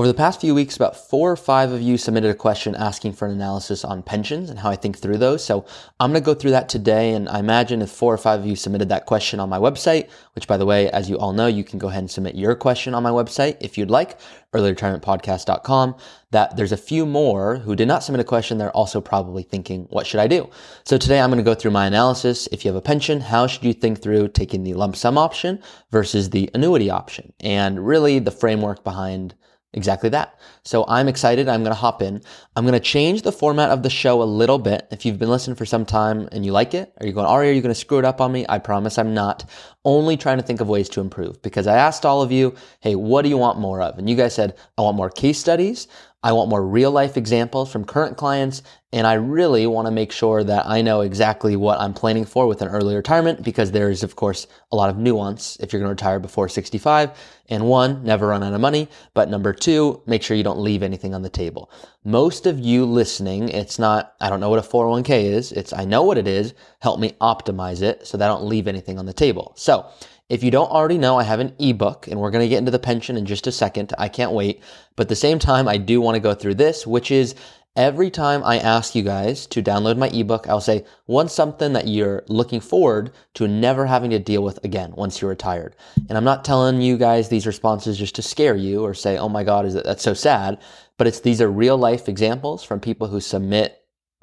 Over the past few weeks, about 4 or 5 of you submitted a question asking for an analysis on pensions and how I think through those. So I'm going to go through that today. And I imagine if 4 or 5 of you submitted that question on my website, which by the way, as you all know, you can go ahead and submit your question on my website if you'd like, EarlyRetirementPodcast.com, that there's a few more who did not submit a question. They're also probably thinking, what should I do? So today I'm going to go through my analysis. If you have a pension, how should you think through taking the lump sum option versus the annuity option? And really the framework behind exactly that. So I'm excited. I'm going to hop in. I'm going to change the format of the show a little bit. If you've been listening for some time and you like it, are you going to screw it up on me? I promise I'm not. Only trying to think of ways to improve, because I asked all of you, hey, what do you want more of? And you guys said, I want more case studies. I want more real life examples from current clients. And I really want to make sure that I know exactly what I'm planning for with an early retirement, because there is, of course, a lot of nuance if you're going to retire before 65. And 1, never run out of money. But number 2, make sure you don't leave anything on the table. Most of you listening, it's not, I don't know what a 401k is. It's, I know what it is. Help me optimize it so that I don't leave anything on the table. So if you don't already know, I have an ebook, and we're going to get into the pension in just a second. I can't wait. But at the same time, I do want to go through this, which is every time I ask you guys to download my ebook, I'll say, what's something that you're looking forward to never having to deal with again once you're retired? And I'm not telling you guys these responses just to scare you or say, oh my God, that's so sad. But these are real life examples from people who submit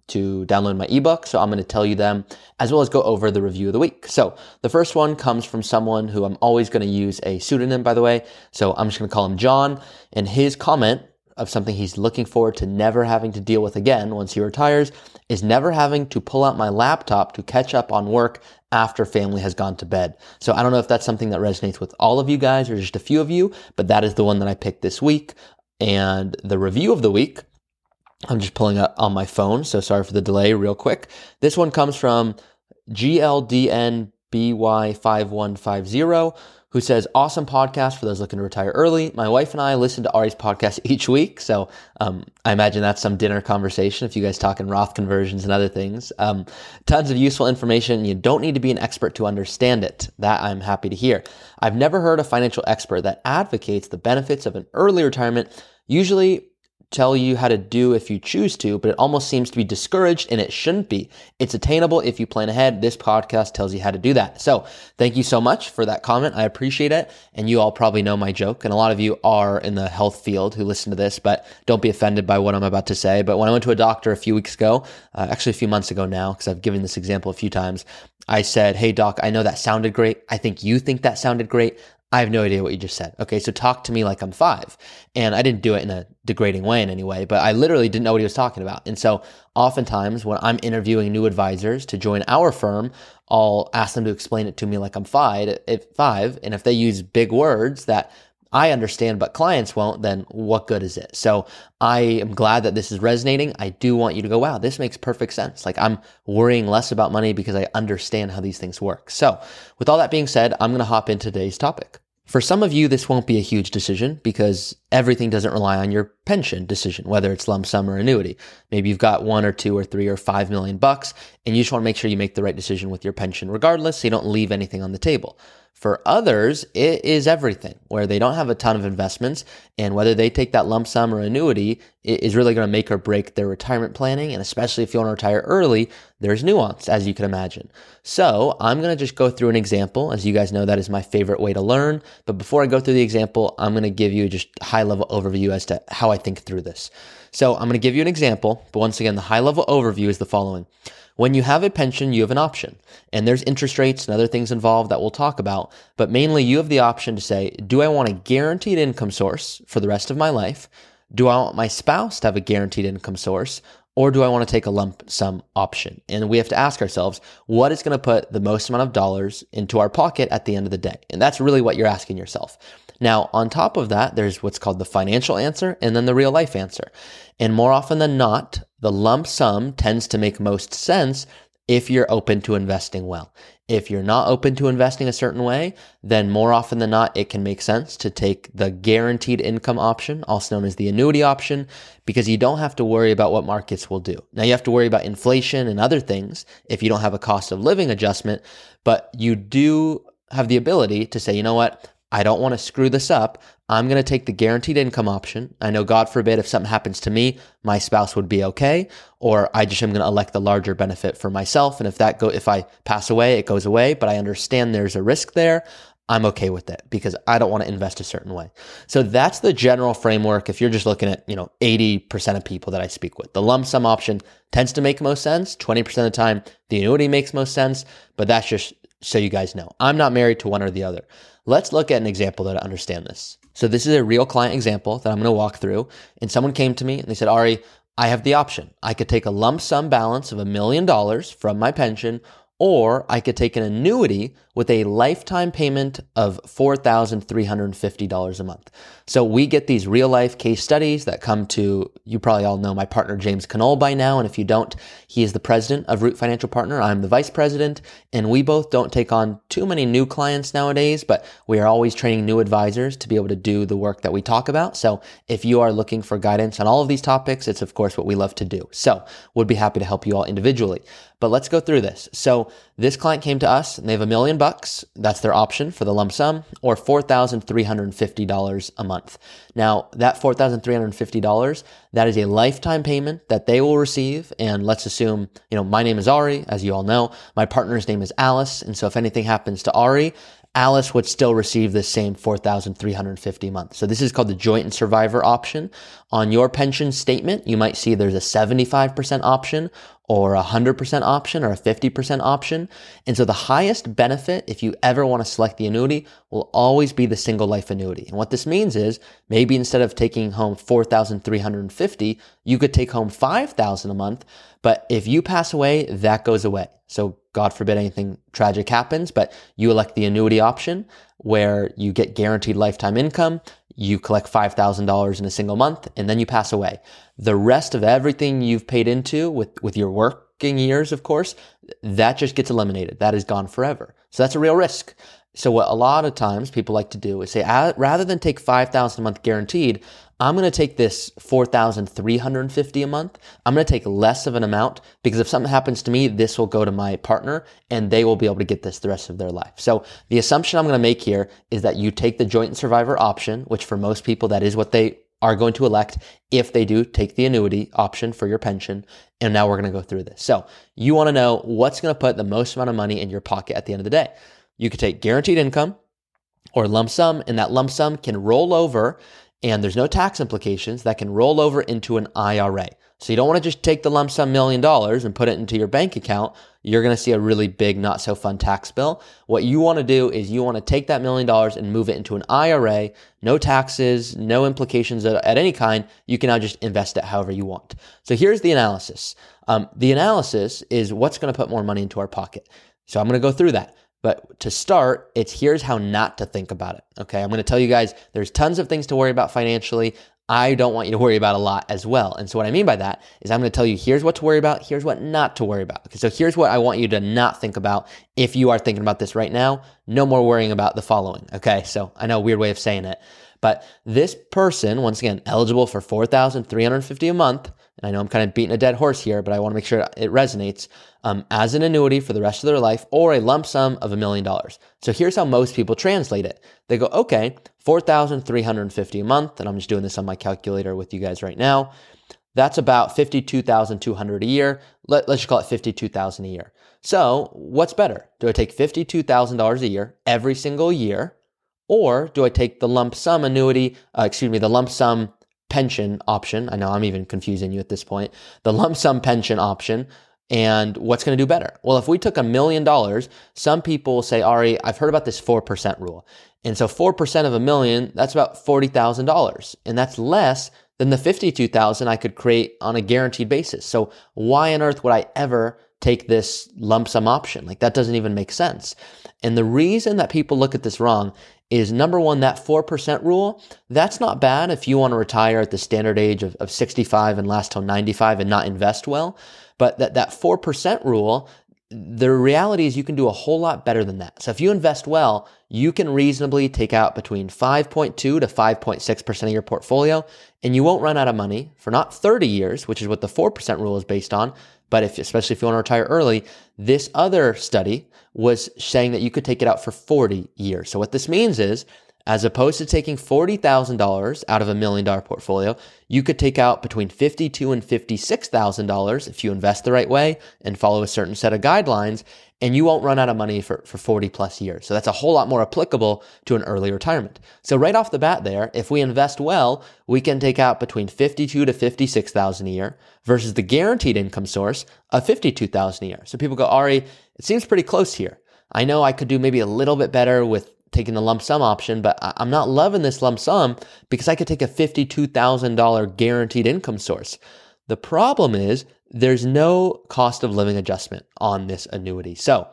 to download my ebook. So I'm going to tell you them, as well as go over the review of the week. So the first one comes from someone who I'm always going to use a pseudonym, by the way. So I'm just going to call him John, and his comment of something he's looking forward to never having to deal with again once he retires is never having to pull out my laptop to catch up on work after family has gone to bed. So I don't know if that's something that resonates with all of you guys or just a few of you, but that is the one that I picked this week. And the review of the week, I'm just pulling up on my phone, so sorry for the delay real quick. This one comes from GLDNBY5150, who says, awesome podcast for those looking to retire early. My wife and I listen to Ari's podcast each week, so I imagine that's some dinner conversation if you guys talking Roth conversions and other things. Tons of useful information. You don't need to be an expert to understand it. That I'm happy to hear. I've never heard a financial expert that advocates the benefits of an early retirement. Usually tell you how to do if you choose to, but it almost seems to be discouraged, and it shouldn't be. It's attainable if you plan ahead. This podcast tells you how to do that. So thank you so much for that comment. I appreciate it. And you all probably know my joke, and a lot of you are in the health field who listen to this, but don't be offended by what I'm about to say. But when I went to a doctor a few weeks ago, actually a few months ago now, because I've given this example a few times, I said, hey doc, I know that sounded great. I think you think that sounded great. I have no idea what you just said. Okay, so talk to me like I'm 5. And I didn't do it in a degrading way in any way, but I literally didn't know what he was talking about. And so oftentimes when I'm interviewing new advisors to join our firm, I'll ask them to explain it to me like I'm 5. And if they use big words that I understand, but clients won't, then what good is it? So I am glad that this is resonating. I do want you to go, wow, this makes perfect sense. Like I'm worrying less about money because I understand how these things work. So with all that being said, I'm going to hop into today's topic. For some of you, this won't be a huge decision because everything doesn't rely on your pension decision, whether it's lump sum or annuity. Maybe you've got $1 or $2 or $3 or $5 million, and you just want to make sure you make the right decision with your pension regardless, so you don't leave anything on the table. For others, it is everything, where they don't have a ton of investments, and whether they take that lump sum or annuity is really going to make or break their retirement planning. And especially if you want to retire early, there's nuance, as you can imagine. So I'm going to just go through an example. As you guys know, that is my favorite way to learn. But before I go through the example, I'm going to give you just a high-level overview as to how I think through this. So I'm going to give you an example, but once again, the high-level overview is the following. When you have a pension, you have an option, and there's interest rates and other things involved that we'll talk about, but mainly you have the option to say, do I want a guaranteed income source for the rest of my life? Do I want my spouse to have a guaranteed income source? Or do I want to take a lump sum option? And we have to ask ourselves, what is going to put the most amount of dollars into our pocket at the end of the day? And that's really what you're asking yourself. Now, on top of that, there's what's called the financial answer and then the real life answer. And more often than not, the lump sum tends to make most sense if you're open to investing well. If you're not open to investing a certain way, then more often than not, it can make sense to take the guaranteed income option, also known as the annuity option, because you don't have to worry about what markets will do. Now, you have to worry about inflation and other things if you don't have a cost of living adjustment, but you do have the ability to say, you know what? I don't want to screw this up. I'm going to take the guaranteed income option. I know, God forbid, if something happens to me, my spouse would be okay, or I just am going to elect the larger benefit for myself. And if I pass away, it goes away, but I understand there's a risk there. I'm okay with it because I don't want to invest a certain way. So that's the general framework. If you're just looking at, 80% of people that I speak with, the lump sum option tends to make most sense. 20% of the time, the annuity makes most sense, but that's just so you guys know. I'm not married to one or the other. Let's look at an example that I understand this. So this is a real client example that I'm going to walk through. And someone came to me and they said, Ari, I have the option. I could take a lump sum balance of $1 million from my pension, or I could take an annuity with a lifetime payment of $4,350 a month. So we get these real life case studies that come to, you probably all know my partner, James Conole, by now. And if you don't, he is the president of Root Financial Partner. I'm the vice president, and we both don't take on too many new clients nowadays, but we are always training new advisors to be able to do the work that we talk about. So if you are looking for guidance on all of these topics, it's of course what we love to do. So we'd be happy to help you all individually, but let's go through this. So this client came to us and they have $1 million. That's their option for the lump sum, or $4,350 a month. Now that $4,350, that is a lifetime payment that they will receive. And let's assume, my name is Ari, as you all know, my partner's name is Alice. And so if anything happens to Ari, Alice would still receive the same $4,350 a month. So this is called the joint and survivor option. On your pension statement, you might see there's a 75% option, or a 100% option, or a 50% option. And so the highest benefit, if you ever want to select the annuity, will always be the single life annuity. And what this means is maybe instead of taking home $4,350, you could take home $5,000 a month. But if you pass away, that goes away. So God forbid anything tragic happens, but you elect the annuity option where you get guaranteed lifetime income. You collect $5,000 in a single month, and then you pass away. The rest of everything you've paid into with your working years, of course, that just gets eliminated. That is gone forever. So that's a real risk. So what a lot of times people like to do is say, rather than take $5,000 a month guaranteed, I'm going to take this $4,350 a month. I'm going to take less of an amount because if something happens to me, this will go to my partner and they will be able to get this the rest of their life. So the assumption I'm going to make here is that you take the joint and survivor option, which for most people, that is what they are going to elect if they do take the annuity option for your pension. And now we're going to go through this. So you want to know what's going to put the most amount of money in your pocket at the end of the day. You could take guaranteed income or lump sum, and that lump sum can roll over, and there's no tax implications. That can roll over into an IRA. So you don't want to just take the lump sum $1 million and put it into your bank account. You're going to see a really big, not so fun tax bill. What you want to do is you want to take that $1 million and move it into an IRA, no taxes, no implications at any kind. You can now just invest it however you want. So here's the analysis. The analysis is what's going to put more money into our pocket. So I'm going to go through that. But to start, here's how not to think about it, okay? I'm going to tell you guys there's tons of things to worry about financially. I don't want you to worry about a lot as well. And so what I mean by that is I'm going to tell you here's what to worry about, here's what not to worry about. Okay, so here's what I want you to not think about if you are thinking about this right now. No more worrying about the following, okay? So I know, weird way of saying it. But this person, once again, eligible for $4,350 a month, and I know I'm kind of beating a dead horse here, but I want to make sure it resonates, as an annuity for the rest of their life, or a lump sum of $1 million. So here's how most people translate it. They go, okay, $4,350 a month, and I'm just doing this on my calculator with you guys right now. That's about $52,200 a year. Let's just call it $52,000 a year. So what's better? Do I take $52,000 a year every single year? Or do I take the lump sum the lump sum pension option? I know I'm even confusing you at this point. The lump sum pension option, and what's going to do better? Well, if we took $1 million, some people will say, Ari, I've heard about this 4% rule. And so 4% of $1 million, that's about $40,000. And that's less than the $52,000 I could create on a guaranteed basis. So why on earth would I ever take this lump sum option? Like, that doesn't even make sense. And the reason that people look at this wrong is, number one, that 4% rule, that's not bad if you want to retire at the standard age of 65 and last till 95 and not invest well. But that 4% rule, the reality is you can do a whole lot better than that. So if you invest well, you can reasonably take out between 5.2 to 5.6% of your portfolio, and you won't run out of money for not 30 years, which is what the 4% rule is based on. But especially if you want to retire early, this other study was saying that you could take it out for 40 years. So what this means is As opposed to taking $40,000 out of a $1 million portfolio, you could take out between $52,000 and $56,000 if you invest the right way and follow a certain set of guidelines, and you won't run out of money for 40 plus years. So that's a whole lot more applicable to an early retirement. So right off the bat there, if we invest well, we can take out between $52,000 to $56,000 a year versus the guaranteed income source of $52,000 a year. So people go, Ari, it seems pretty close here. I know I could do maybe a little bit better with taking the lump sum option, but I'm not loving this lump sum because I could take a $52,000 guaranteed income source. The problem is there's no cost of living adjustment on this annuity. So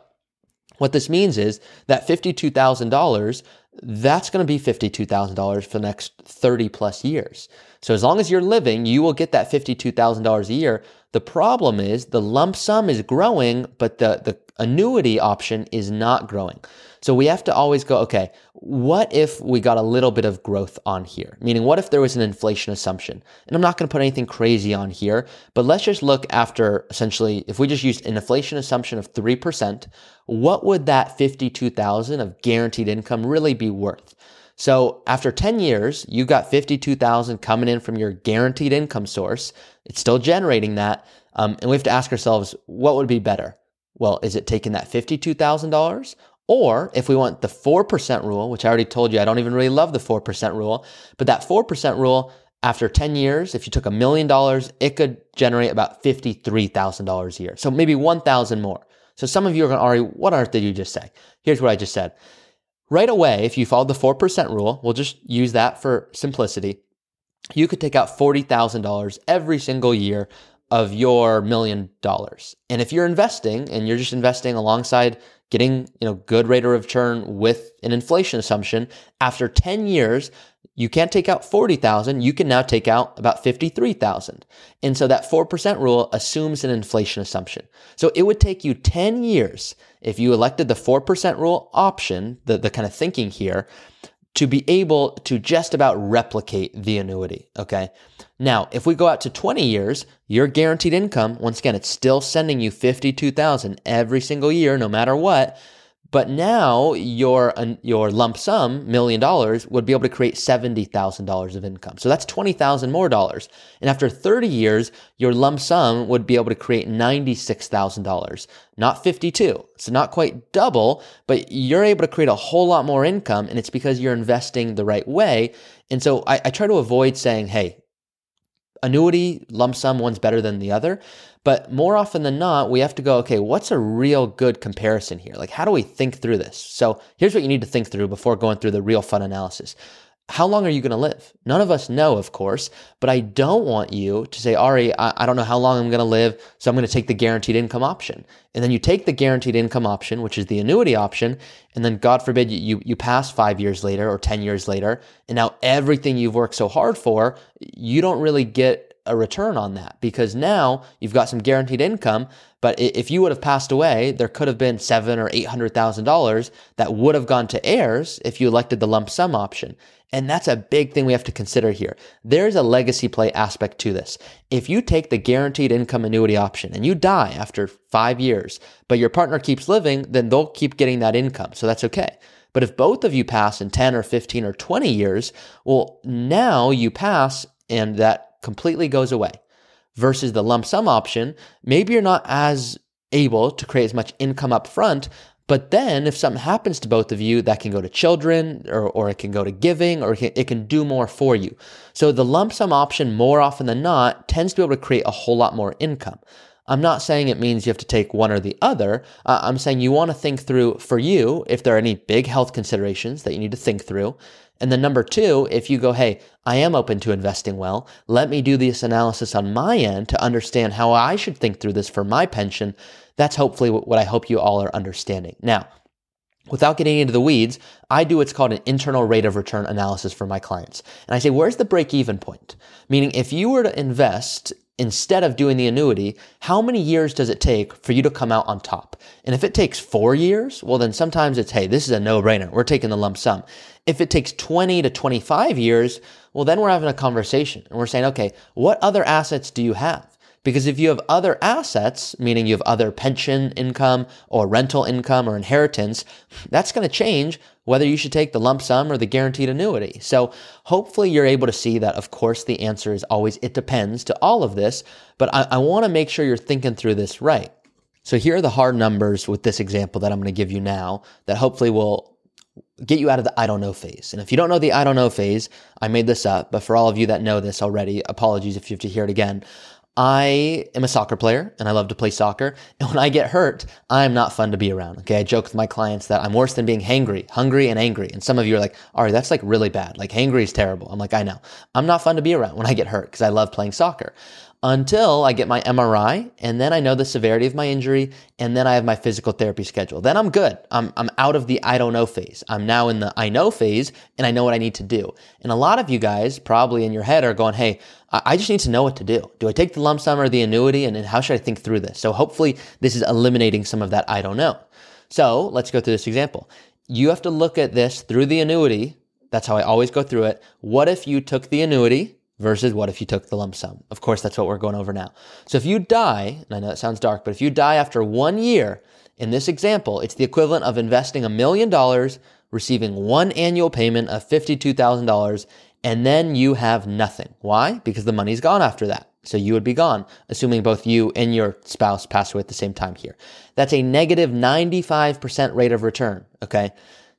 what this means is that $52,000, that's going to be $52,000 for the next 30 plus years. So as long as you're living, you will get that $52,000 a year. The problem is the lump sum is growing, but the annuity option is not growing. So we have to always go, okay, what if we got a little bit of growth on here? Meaning, what if there was an inflation assumption? And I'm not going to put anything crazy on here, but let's just look after essentially, if we just used an inflation assumption of 3%, what would that $52,000 of guaranteed income really be worth? So after 10 years, you got $52,000 coming in from your guaranteed income source. It's still generating that. And we have to ask ourselves, what would be better? Well, is it taking that $52,000? Or if we want the 4% rule, which I already told you, I don't even really love the 4% rule, but that 4% rule, after 10 years, if you took $1 million, it could generate about $53,000 a year. So maybe $1,000 more. So some of you are going, Ari, what on earth did you just say? Here's what I just said. Right away, if you followed the 4% rule, we'll just use that for simplicity, you could take out $40,000 every single year of your $1 million. And if you're investing and you're just investing alongside getting, good rate of return with an inflation assumption, after 10 years, you can't take out $40,000. You can now take out about $53,000. And so that 4% rule assumes an inflation assumption. So it would take you 10 years if you elected the 4% rule option, the kind of thinking here, to be able to just about replicate the annuity, okay? Now, if we go out to 20 years, your guaranteed income, once again, it's still sending you $52,000 every single year, no matter what, but now your lump sum, $1 million, would be able to create $70,000 of income. So that's $20,000 more dollars. And after 30 years, your lump sum would be able to create $96,000, not $52,000. So not quite double, but you're able to create a whole lot more income, and it's because you're investing the right way. And so I try to avoid saying, hey, annuity, lump sum, one's better than the other. But more often than not, we have to go, okay, what's a real good comparison here? Like, how do we think through this? So here's what you need to think through before going through the real fun analysis. How long are you going to live? None of us know, of course, but I don't want you to say, Ari, I don't know how long I'm going to live, so I'm going to take the guaranteed income option. And then you take the guaranteed income option, which is the annuity option, and then God forbid you pass 5 years later or 10 years later, and now everything you've worked so hard for, you don't really get a return on that because now you've got some guaranteed income, but if you would have passed away, there could have been $700,000 or $800,000 that would have gone to heirs if you elected the lump sum option. And that's a big thing we have to consider here. There's a legacy play aspect to this. If you take the guaranteed income annuity option and you die after 5 years, but your partner keeps living, then they'll keep getting that income. So that's okay. But if both of you pass in 10 or 15 or 20 years, well, now you pass and that completely goes away versus the lump sum option. Maybe you're not as able to create as much income up front, but then if something happens to both of you, that can go to children or it can go to giving or it can do more for you. So the lump sum option more often than not tends to be able to create a whole lot more income. I'm not saying it means you have to take one or the other. I'm saying you want to think through for you if there are any big health considerations that you need to think through. And then number two, if you go, hey, I am open to investing well, let me do this analysis on my end to understand how I should think through this for my pension. That's hopefully what I hope you all are understanding. Now, without getting into the weeds, I do what's called an internal rate of return analysis for my clients. And I say, where's the break-even point? Meaning if you were to invest instead of doing the annuity, how many years does it take for you to come out on top? And if it takes 4 years, well, then sometimes it's, hey, this is a no-brainer. We're taking the lump sum. If it takes 20 to 25 years, well, then we're having a conversation and we're saying, okay, what other assets do you have? Because if you have other assets, meaning you have other pension income or rental income or inheritance, that's going to change whether you should take the lump sum or the guaranteed annuity. So hopefully you're able to see that, of course, the answer is always it depends to all of this, but I want to make sure you're thinking through this right. So here are the hard numbers with this example that I'm going to give you now that hopefully will get you out of the I don't know phase. And if you don't know the I don't know phase, I made this up, but for all of you that know this already, apologies if you have to hear it again. I am a soccer player and I love to play soccer. And when I get hurt, I'm not fun to be around. Okay. I joke with my clients that I'm worse than being hungry and angry. And some of you are like, all right, that's like really bad. Like hangry is terrible. I'm like, I know. I'm not fun to be around when I get hurt because I love playing soccer. Until I get my MRI, and then I know the severity of my injury, and then I have my physical therapy schedule. Then I'm good. I'm out of the I don't know phase. I'm now in the I know phase, and I know what I need to do. And a lot of you guys probably in your head are going, hey, I just need to know what to do. Do I take the lump sum or the annuity, and how should I think through this? So hopefully this is eliminating some of that I don't know. So let's go through this example. You have to look at this through the annuity. That's how I always go through it. What if you took the annuity versus what if you took the lump sum? Of course, that's what we're going over now. So if you die, and I know it sounds dark, but if you die after 1 year, in this example, it's the equivalent of investing $1 million, receiving one annual payment of $52,000, and then you have nothing. Why? Because the money's gone after that. So you would be gone, assuming both you and your spouse pass away at the same time here. That's a negative 95% rate of return, okay?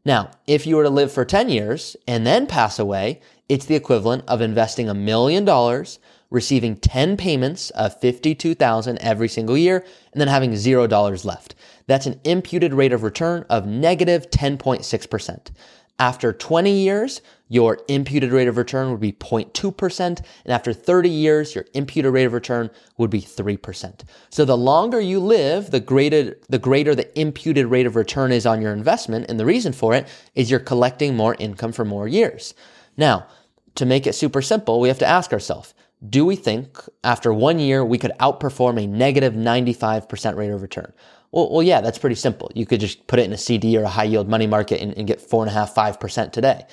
Now, if you were to live for 10 years and then pass away, it's the equivalent of investing $1 million, receiving 10 payments of $52,000 every single year, and then having $0 left. That's an imputed rate of return of negative 10.6%. After 20 years, your imputed rate of return would be 0.2%. And after 30 years, your imputed rate of return would be 3%. So the longer you live, the greater the imputed rate of return is on your investment. And the reason for it is you're collecting more income for more years. Now, to make it super simple, we have to ask ourselves, do we think after 1 year we could outperform a negative 95% rate of return? Well, yeah, that's pretty simple. You could just put it in a CD or a high yield money market and get 4.5%, 5% today.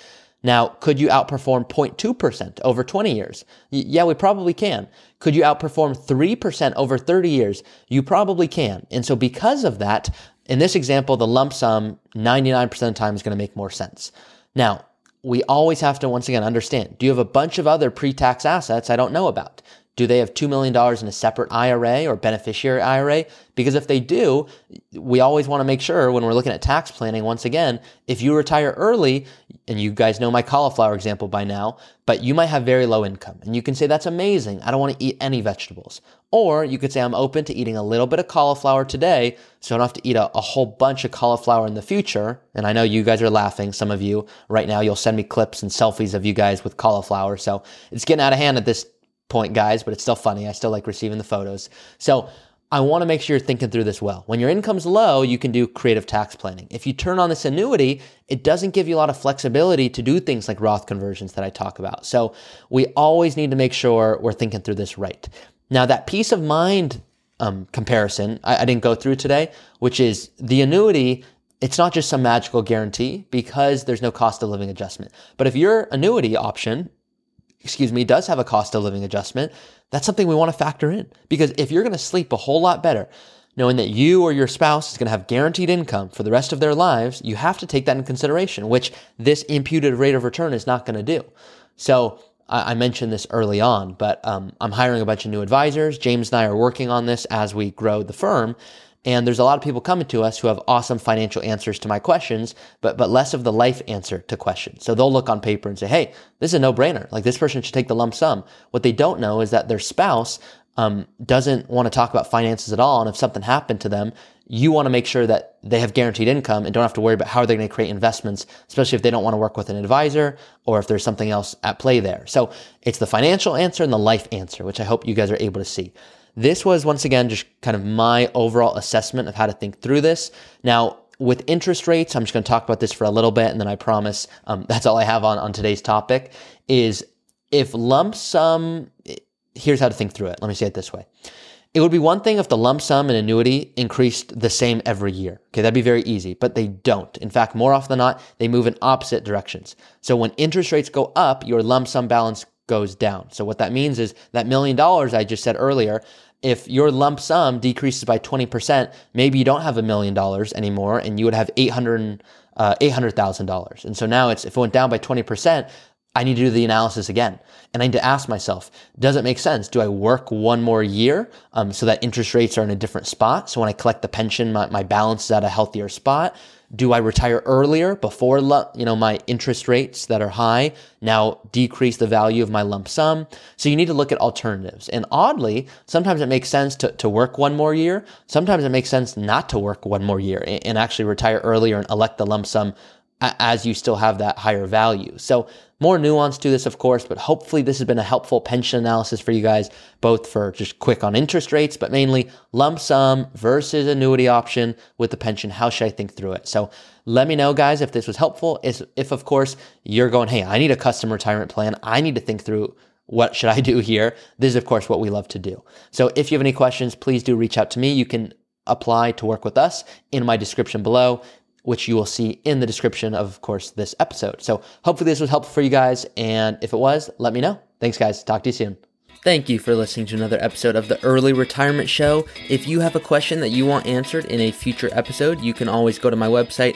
Now, could you outperform 0.2% over 20 years? Yeah, we probably can. Could you outperform 3% over 30 years? You probably can. And so because of that, in this example, the lump sum 99% of the time is going to make more sense. Now, we always have to, once again, understand, do you have a bunch of other pre-tax assets I don't know about? Do they have $2 million in a separate IRA or beneficiary IRA? Because if they do, we always want to make sure when we're looking at tax planning, once again, if you retire early, and you guys know my cauliflower example by now, but you might have very low income. And you can say, that's amazing. I don't want to eat any vegetables. Or you could say, I'm open to eating a little bit of cauliflower today, so I don't have to eat a whole bunch of cauliflower in the future. And I know you guys are laughing. Some of you right now, you'll send me clips and selfies of you guys with cauliflower. So it's getting out of hand at this point, guys, but it's still funny. I still like receiving the photos. So I want to make sure you're thinking through this well. When your income's low, you can do creative tax planning. If you turn on this annuity, it doesn't give you a lot of flexibility to do things like Roth conversions that I talk about. So we always need to make sure we're thinking through this right. Now, that peace of mind comparison I didn't go through today, which is the annuity. It's not just some magical guarantee because there's no cost of living adjustment. But if your annuity option does have a cost of living adjustment, that's something we want to factor in. Because if you're going to sleep a whole lot better, knowing that you or your spouse is going to have guaranteed income for the rest of their lives, you have to take that into consideration, which this imputed rate of return is not going to do. So I mentioned this early on, but I'm hiring a bunch of new advisors. James and I are working on this as we grow the firm. And there's a lot of people coming to us who have awesome financial answers to my questions, but less of the life answer to questions. So they'll look on paper and say, hey, this is a no-brainer. Like this person should take the lump sum. What they don't know is that their spouse doesn't want to talk about finances at all. And if something happened to them, you want to make sure that they have guaranteed income and don't have to worry about how they're going to create investments, especially if they don't want to work with an advisor or if there's something else at play there. So it's the financial answer and the life answer, which I hope you guys are able to see. This was, once again, just kind of my overall assessment of how to think through this. Now, with interest rates, I'm just going to talk about this for a little bit, and then I promise that's all I have on today's topic is if lump sum, here's how to think through it. Let me say it this way. It would be one thing if the lump sum and annuity increased the same every year. Okay, that'd be very easy, but they don't. In fact, more often than not, they move in opposite directions. So when interest rates go up, your lump sum balance goes down. So what that means is that $1 million I just said earlier, if your lump sum decreases by 20%, maybe you don't have $1 million anymore and you would have $800,000. And so now it's, if it went down by 20%, I need to do the analysis again. And I need to ask myself, does it make sense? Do I work one more year so that interest rates are in a different spot? So when I collect the pension, my balance is at a healthier spot. Do I retire earlier before my interest rates that are high now decrease the value of my lump sum? So you need to look at alternatives. And oddly, sometimes it makes sense to work one more year. Sometimes it makes sense not to work one more year and actually retire earlier and elect the lump sum as you still have that higher value. So more nuance to this, of course, but hopefully this has been a helpful pension analysis for you guys, both for just quick on interest rates, but mainly lump sum versus annuity option with the pension. How should I think through it? So let me know, guys, if this was helpful. If of course you're going, hey, I need a custom retirement plan. I need to think through, what should I do here? This is of course what we love to do. So if you have any questions, please do reach out to me. You can apply to work with us in my description below, which you will see in the description of course, this episode. So hopefully this was helpful for you guys. And if it was, let me know. Thanks guys. Talk to you soon. Thank you for listening to another episode of the Early Retirement Show. If you have a question that you want answered in a future episode, you can always go to my website,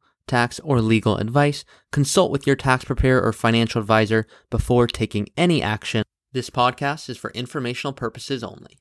tax, or legal advice. Consult with your tax preparer or financial advisor before taking any action. This podcast is for informational purposes only.